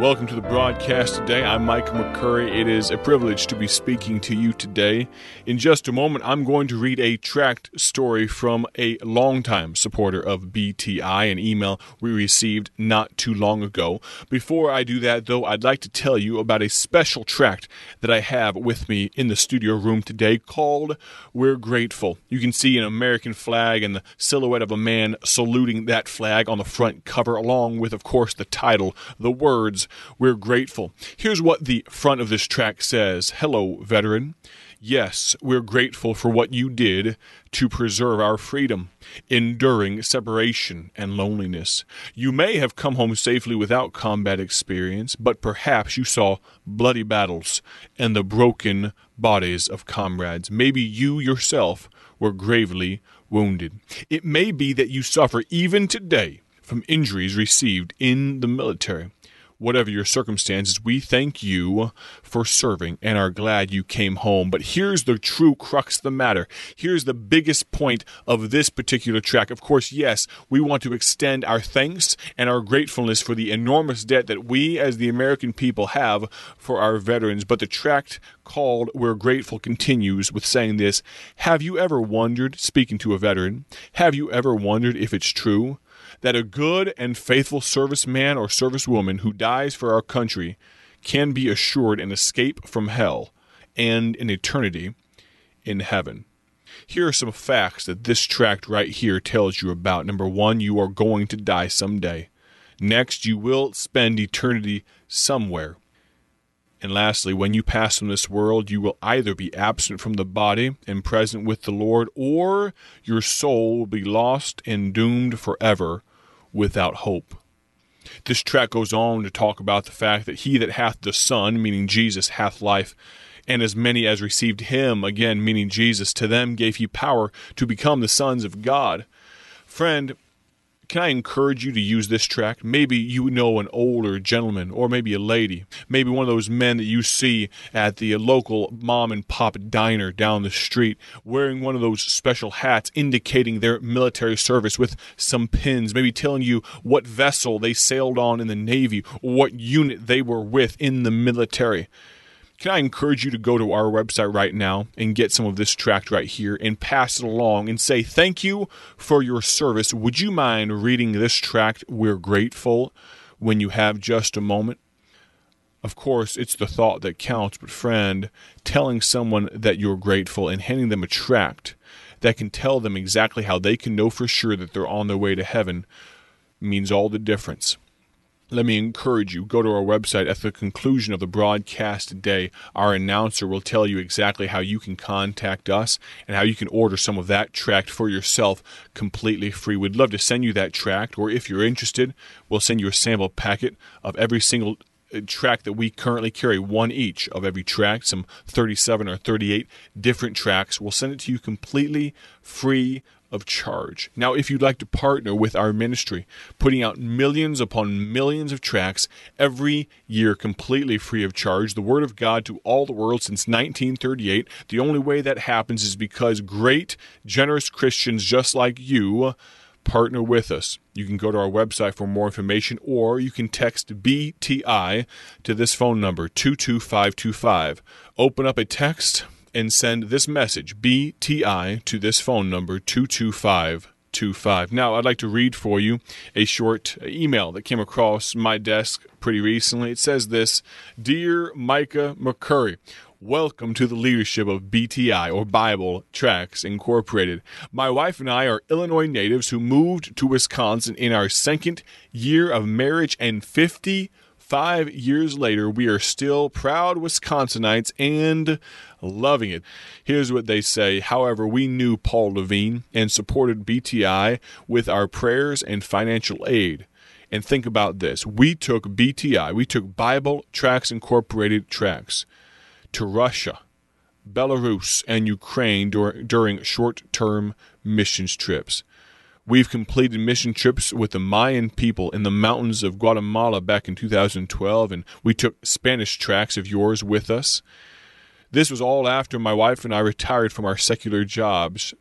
Welcome to the broadcast today. I'm Mike McCurry. It is a privilege to be speaking to you today. In just a moment, I'm going to read a tract story from a longtime supporter of BTI, an email we received not too long ago. Before I do that, though, I'd like to tell you about a special tract that I have with me in the studio room today called We're Grateful. You can see an American flag and the silhouette of a man saluting that flag on the front cover, along with, of course, the title, the words, We're Grateful. Here's what the front of this tract says. Hello, veteran. Yes, we're grateful for what you did to preserve our freedom, enduring separation and loneliness. You may have come home safely without combat experience, but perhaps you saw bloody battles and the broken bodies of comrades. Maybe you yourself were gravely wounded. It may be that you suffer even today from injuries received in the military. Whatever your circumstances, we thank you for serving and are glad you came home. But here's the true crux of the matter. Here's the biggest point of this particular tract. Of course, yes, we want to extend our thanks and our gratefulness for the enormous debt that we as the American people have for our veterans. But the tract called We're Grateful continues with saying this. Have you ever wondered, speaking to a veteran, have you ever wondered if it's true that a good and faithful serviceman or servicewoman who dies for our country can be assured an escape from hell and an eternity in heaven? Here are some facts that this tract right here tells you about. Number one, you are going to die someday. Next, you will spend eternity somewhere. And lastly, when you pass from this world, you will either be absent from the body and present with the Lord, or your soul will be lost and doomed forever without hope. This tract goes on to talk about the fact that he that hath the Son, meaning Jesus, hath life, and as many as received him, again meaning Jesus, to them gave he power to become the sons of God. Friend, can I encourage you to use this tract? Maybe you know an older gentleman or maybe a lady, maybe one of those men that you see at the local mom and pop diner down the street wearing one of those special hats indicating their military service with some pins, maybe telling you what vessel they sailed on in the Navy or what unit they were with in the military. Can I encourage you to go to our website right now and get some of this tract right here and pass it along and say, thank you for your service. Would you mind reading this tract, We're Grateful, when you have just a moment? Of course, it's the thought that counts, but friend, telling someone that you're grateful and handing them a tract that can tell them exactly how they can know for sure that they're on their way to heaven means all the difference. Let me encourage you, go to our website. At the conclusion of the broadcast today, our announcer will tell you exactly how you can contact us and how you can order some of that tract for yourself completely free. We'd love to send you that tract, or if you're interested, we'll send you a sample packet of every single tract that we currently carry, one each of every tract, some 37 or 38 different tracts. We'll send it to you completely free of charge. Now, if you'd like to partner with our ministry, putting out millions upon millions of tracts every year completely free of charge, the Word of God to all the world since 1938, the only way that happens is because great, generous Christians just like you partner with us. You can go to our website for more information, or you can text BTI to this phone number, 22525. Open up a text and send this message, BTI, to this phone number, 22525. Now, I'd like to read for you a short email that came across my desk pretty recently. It says this: Dear Micah McCurry, welcome to the leadership of BTI, or Bible Tracts Incorporated. My wife and I are Illinois natives who moved to Wisconsin in our second year of marriage, and 55 years later, we are still proud Wisconsinites and loving it. Here's what they say. However, we knew Paul Levine and supported BTI with our prayers and financial aid. And think about this. We took Bible Tracts Incorporated tracts to Russia, Belarus, and Ukraine during short-term missions trips. We've completed mission trips with the Mayan people in the mountains of Guatemala back in 2012, and we took Spanish tracts of yours with us. This was all after my wife and I retired from our secular jobs.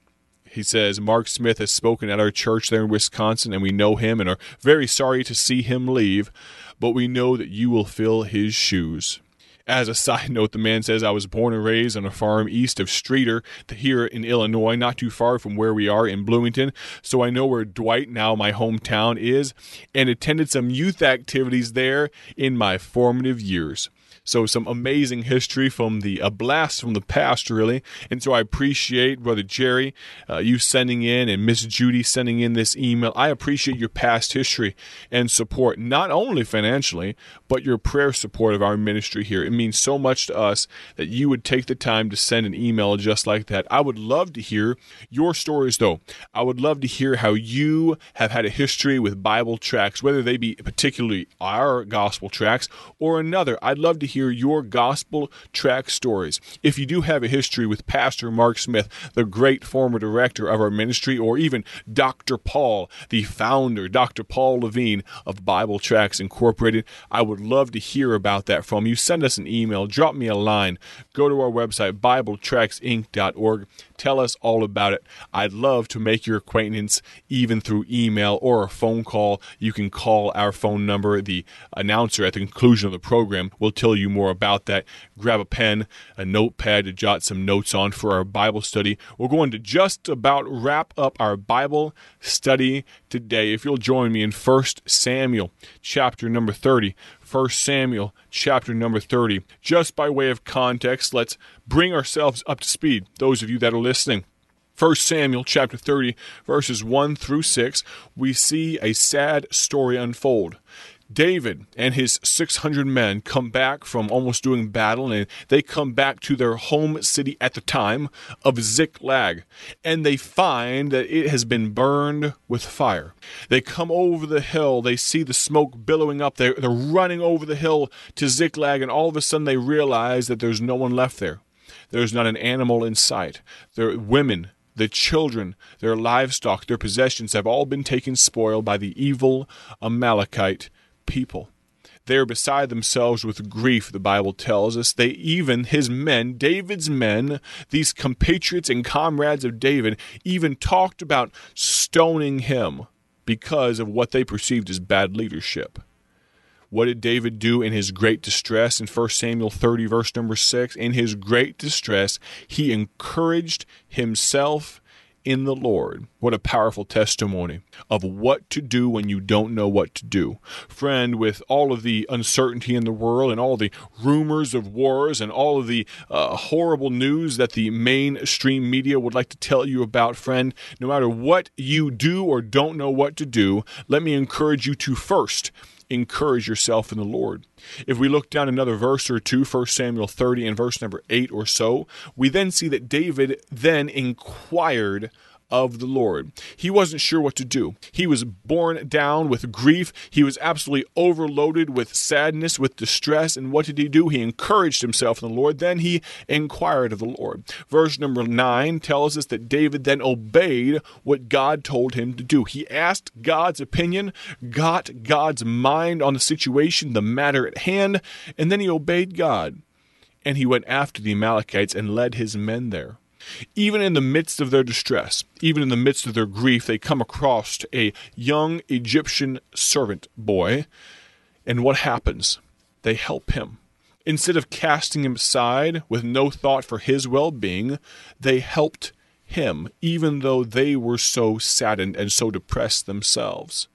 He says, Mark Smith has spoken at our church there in Wisconsin, and we know him and are very sorry to see him leave, but we know that you will fill his shoes. As a side note, the man says, I was born and raised on a farm east of Streeter here in Illinois, not too far from where we are in Bloomington. So I know where Dwight, now my hometown, is, and attended some youth activities there in my formative years. So some amazing history from a blast from the past, really. And so I appreciate Brother Jerry, you sending in, and Miss Judy sending in this email. I appreciate your past history and support, not only financially, but your prayer support of our ministry here. It means so much to us that you would take the time to send an email just like that. I would love to hear your stories, though. I would love to hear how you have had a history with Bible tracts, whether they be particularly our gospel tracts or another. I'd love to hear your gospel track stories. If you do have a history with Pastor Mark Smith, the great former director of our ministry, or even Dr. Paul, the founder, Dr. Paul Levine of Bible Tracts Incorporated, I would love to hear about that from you. Send us an email, drop me a line, go to our website, BibleTractsInc.org. Tell us all about it. I'd love to make your acquaintance even through email or a phone call. You can call our phone number. The announcer at the conclusion of the program will tell you more about that. Grab a pen, a notepad to jot some notes on for our Bible study. We're going to just about wrap up our Bible study today. If you'll join me in 1 Samuel chapter number 30. 1 Samuel chapter number 30. Just by way of context, let's bring ourselves up to speed, those of you that are listening. 1 Samuel chapter 30, verses 1 through 6, we see a sad story unfold. David and his 600 men come back from almost doing battle, and they come back to their home city at the time of Ziklag, and they find that it has been burned with fire. They come over the hill. They see the smoke billowing up. They're running over the hill to Ziklag, and all of a sudden they realize that there's no one left there. There's not an animal in sight. There are women, the children, their livestock, their possessions have all been taken spoil by the evil Amalekite people. They are beside themselves with grief, the Bible tells us. They even, his men, David's men, these compatriots and comrades of David, even talked about stoning him because of what they perceived as bad leadership. What did David do in his great distress? In 1 Samuel 30, verse number 6, in his great distress, he encouraged himself in the Lord. What a powerful testimony of what to do when you don't know what to do. Friend, with all of the uncertainty in the world and all the rumors of wars and all of the horrible news that the mainstream media would like to tell you about, friend, no matter what you do or don't know what to do, let me encourage you to first encourage yourself in the Lord. If we look down another verse or two, 1 Samuel 30 and verse number 8 or so, we then see that David then inquired of the Lord. He wasn't sure what to do. He was borne down with grief. He was absolutely overloaded with sadness, with distress. And what did he do? He encouraged himself in the Lord. Then he inquired of the Lord. Verse number 9 tells us that David then obeyed what God told him to do. He asked God's opinion, got God's mind on the situation, the matter at hand, and then he obeyed God. And he went after the Amalekites and led his men there. Even in the midst of their distress, even in the midst of their grief, they come across a young Egyptian servant boy, and what happens? They help him. Instead of casting him aside with no thought for his well-being, they helped him, even though they were so saddened and so depressed themselves.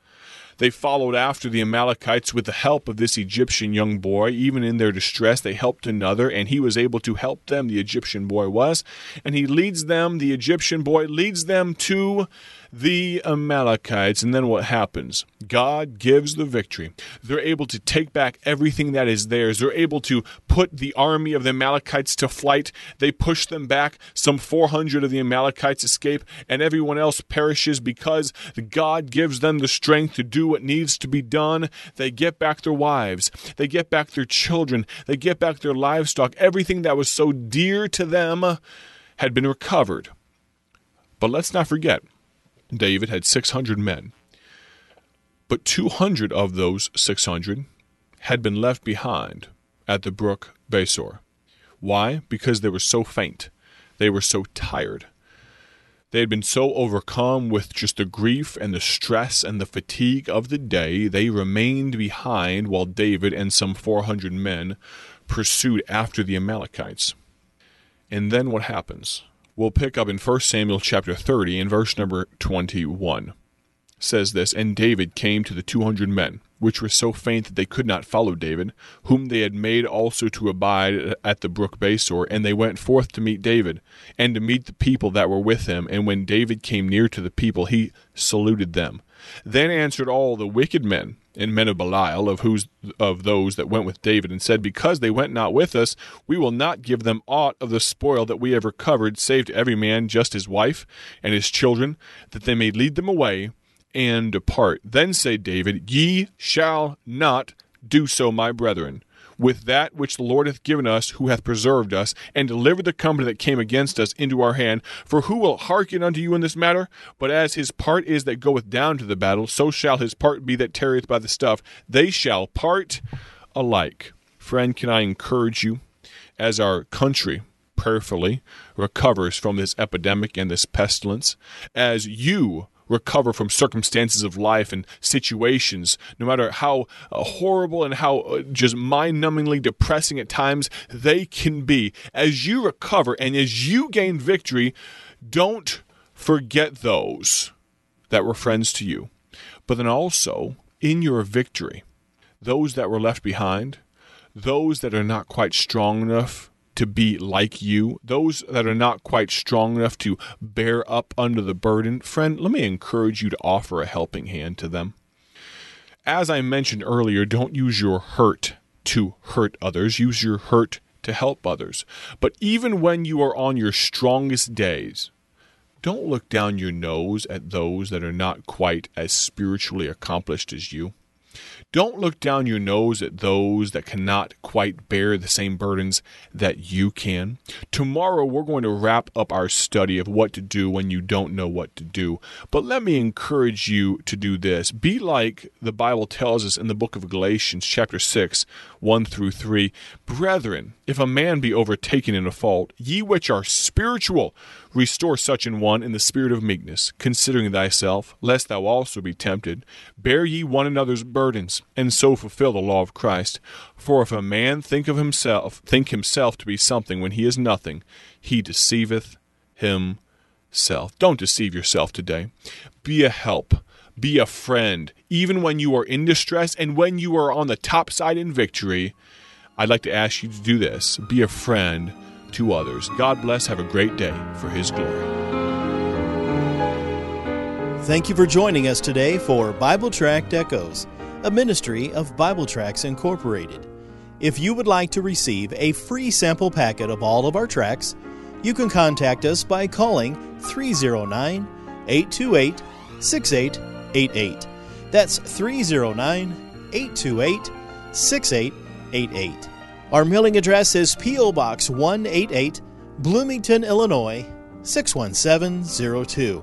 They followed after the Amalekites with the help of this Egyptian young boy. Even in their distress, they helped another, and he was able to help them, the Egyptian boy was. And he leads them, the Egyptian boy leads them to the Amalekites. And then what happens? God gives the victory. They're able to take back everything that is theirs. They're able to put the army of the Amalekites to flight. They push them back. Some 400 of the Amalekites escape, and everyone else perishes because God gives them the strength to do what needs to be done. They get back their wives. They get back their children. They get back their livestock. Everything that was so dear to them had been recovered. But let's not forget, David had 600 men, but 200 of those 600 had been left behind at the brook Besor. Why? Because they were so faint. They were so tired. They had been so overcome with just the grief and the stress and the fatigue of the day, they remained behind while David and some 400 men pursued after the Amalekites. And then what happens? We'll pick up in 1 Samuel chapter 30 and verse number 21. It says this, "And David came to the 200 men, which were so faint that they could not follow David, whom they had made also to abide at the brook Besor. And they went forth to meet David, and to meet the people that were with him. And when David came near to the people, he saluted them. Then answered all the wicked men, and men of Belial, of those that went with David, and said, Because they went not with us, we will not give them aught of the spoil that we have recovered, save to every man just his wife and his children, that they may lead them away and depart. Then said David, Ye shall not do so, my brethren. With that which the Lord hath given us, who hath preserved us, and delivered the company that came against us into our hand. For who will hearken unto you in this matter? But as his part is that goeth down to the battle, so shall his part be that tarrieth by the stuff. They shall part alike." Friend, can I encourage you, as our country prayerfully recovers from this epidemic and this pestilence, as you recover from circumstances of life and situations, no matter how horrible and how just mind-numbingly depressing at times they can be, as you recover and as you gain victory, don't forget those that were friends to you. But then also, in your victory, those that were left behind, those that are not quite strong enough to be like you, those that are not quite strong enough to bear up under the burden, friend, let me encourage you to offer a helping hand to them. As I mentioned earlier, don't use your hurt to hurt others. Use your hurt to help others. But even when you are on your strongest days, don't look down your nose at those that are not quite as spiritually accomplished as you. Don't look down your nose at those that cannot quite bear the same burdens that you can. Tomorrow we're going to wrap up our study of what to do when you don't know what to do. But let me encourage you to do this. Be like the Bible tells us in the book of Galatians chapter 6, 1 through 3. "Brethren, if a man be overtaken in a fault, ye which are spiritual, restore such an one in the spirit of meekness, considering thyself, lest thou also be tempted. Bear ye one another's burdens, and so fulfill the law of Christ. For if a man think himself to be something when he is nothing, he deceiveth himself." Don't deceive yourself today. Be a help. Be a friend. Even when you are in distress and when you are on the top side in victory, I'd like to ask you to do this. Be a friend to others. God bless. Have a great day for His glory. Thank you for joining us today for Bible Tract Echoes, a ministry of Bible Tracts Incorporated. If you would like to receive a free sample packet of all of our tracts, you can contact us by calling 309-828-6888. That's 309-828-6888. Our mailing address is P.O. Box 188, Bloomington, Illinois, 61702.